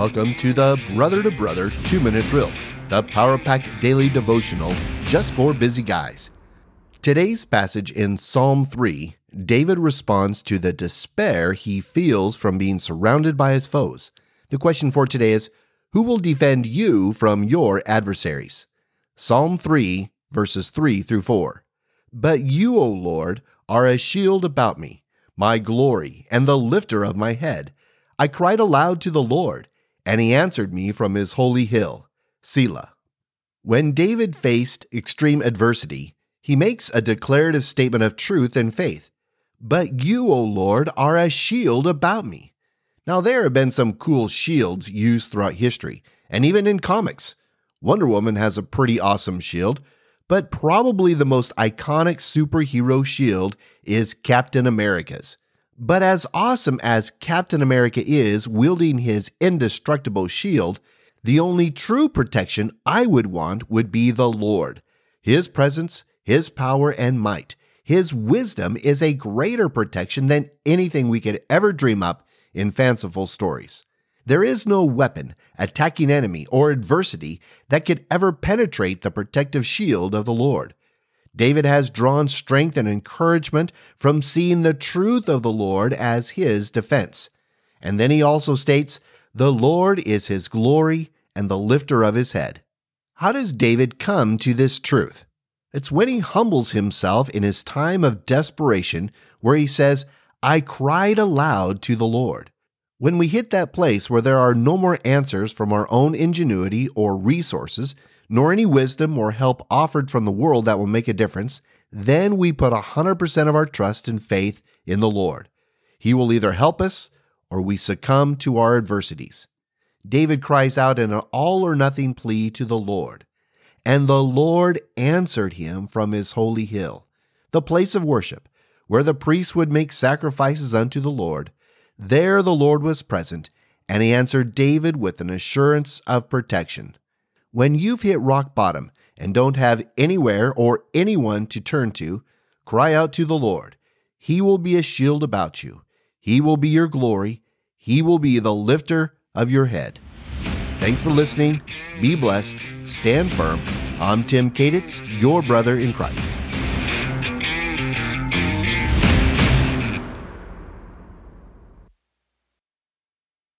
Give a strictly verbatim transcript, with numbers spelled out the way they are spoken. Welcome to the Brother to Brother two-Minute Drill, the Power Pack Daily Devotional, just for busy guys. Today's passage in Psalm three, David responds to the despair he feels from being surrounded by his foes. The question for today is, who will defend you from your adversaries? Psalm three, verses three through four. But you, O Lord, are a shield about me, my glory, and the lifter of my head. I cried aloud to the Lord, and he answered me from his holy hill. Selah. When David faced extreme adversity, he makes a declarative statement of truth and faith. But you, O Lord, are a shield about me. Now, there have been some cool shields used throughout history, and even in comics. Wonder Woman has a pretty awesome shield, but probably the most iconic superhero shield is Captain America's. But as awesome as Captain America is wielding his indestructible shield, the only true protection I would want would be the Lord. His presence, his power and might, his wisdom is a greater protection than anything we could ever dream up in fanciful stories. There is no weapon, attacking enemy, or adversity that could ever penetrate the protective shield of the Lord. David has drawn strength and encouragement from seeing the truth of the Lord as his defense. And then he also states, "The Lord is his glory and the lifter of his head." How does David come to this truth? It's when he humbles himself in his time of desperation where he says, "I cried aloud to the Lord." When we hit that place where there are no more answers from our own ingenuity or resources, nor any wisdom or help offered from the world that will make a difference, then we put one hundred percent of our trust and faith in the Lord. He will either help us or we succumb to our adversities. David cries out in an all-or-nothing plea to the Lord, and the Lord answered him from his holy hill, the place of worship, where the priests would make sacrifices unto the Lord. There the Lord was present, and he answered David with an assurance of protection. When you've hit rock bottom and don't have anywhere or anyone to turn to, cry out to the Lord. He will be a shield about you. He will be your glory. He will be the lifter of your head. Thanks for listening. Be blessed. Stand firm. I'm Tim Caditz, your brother in Christ.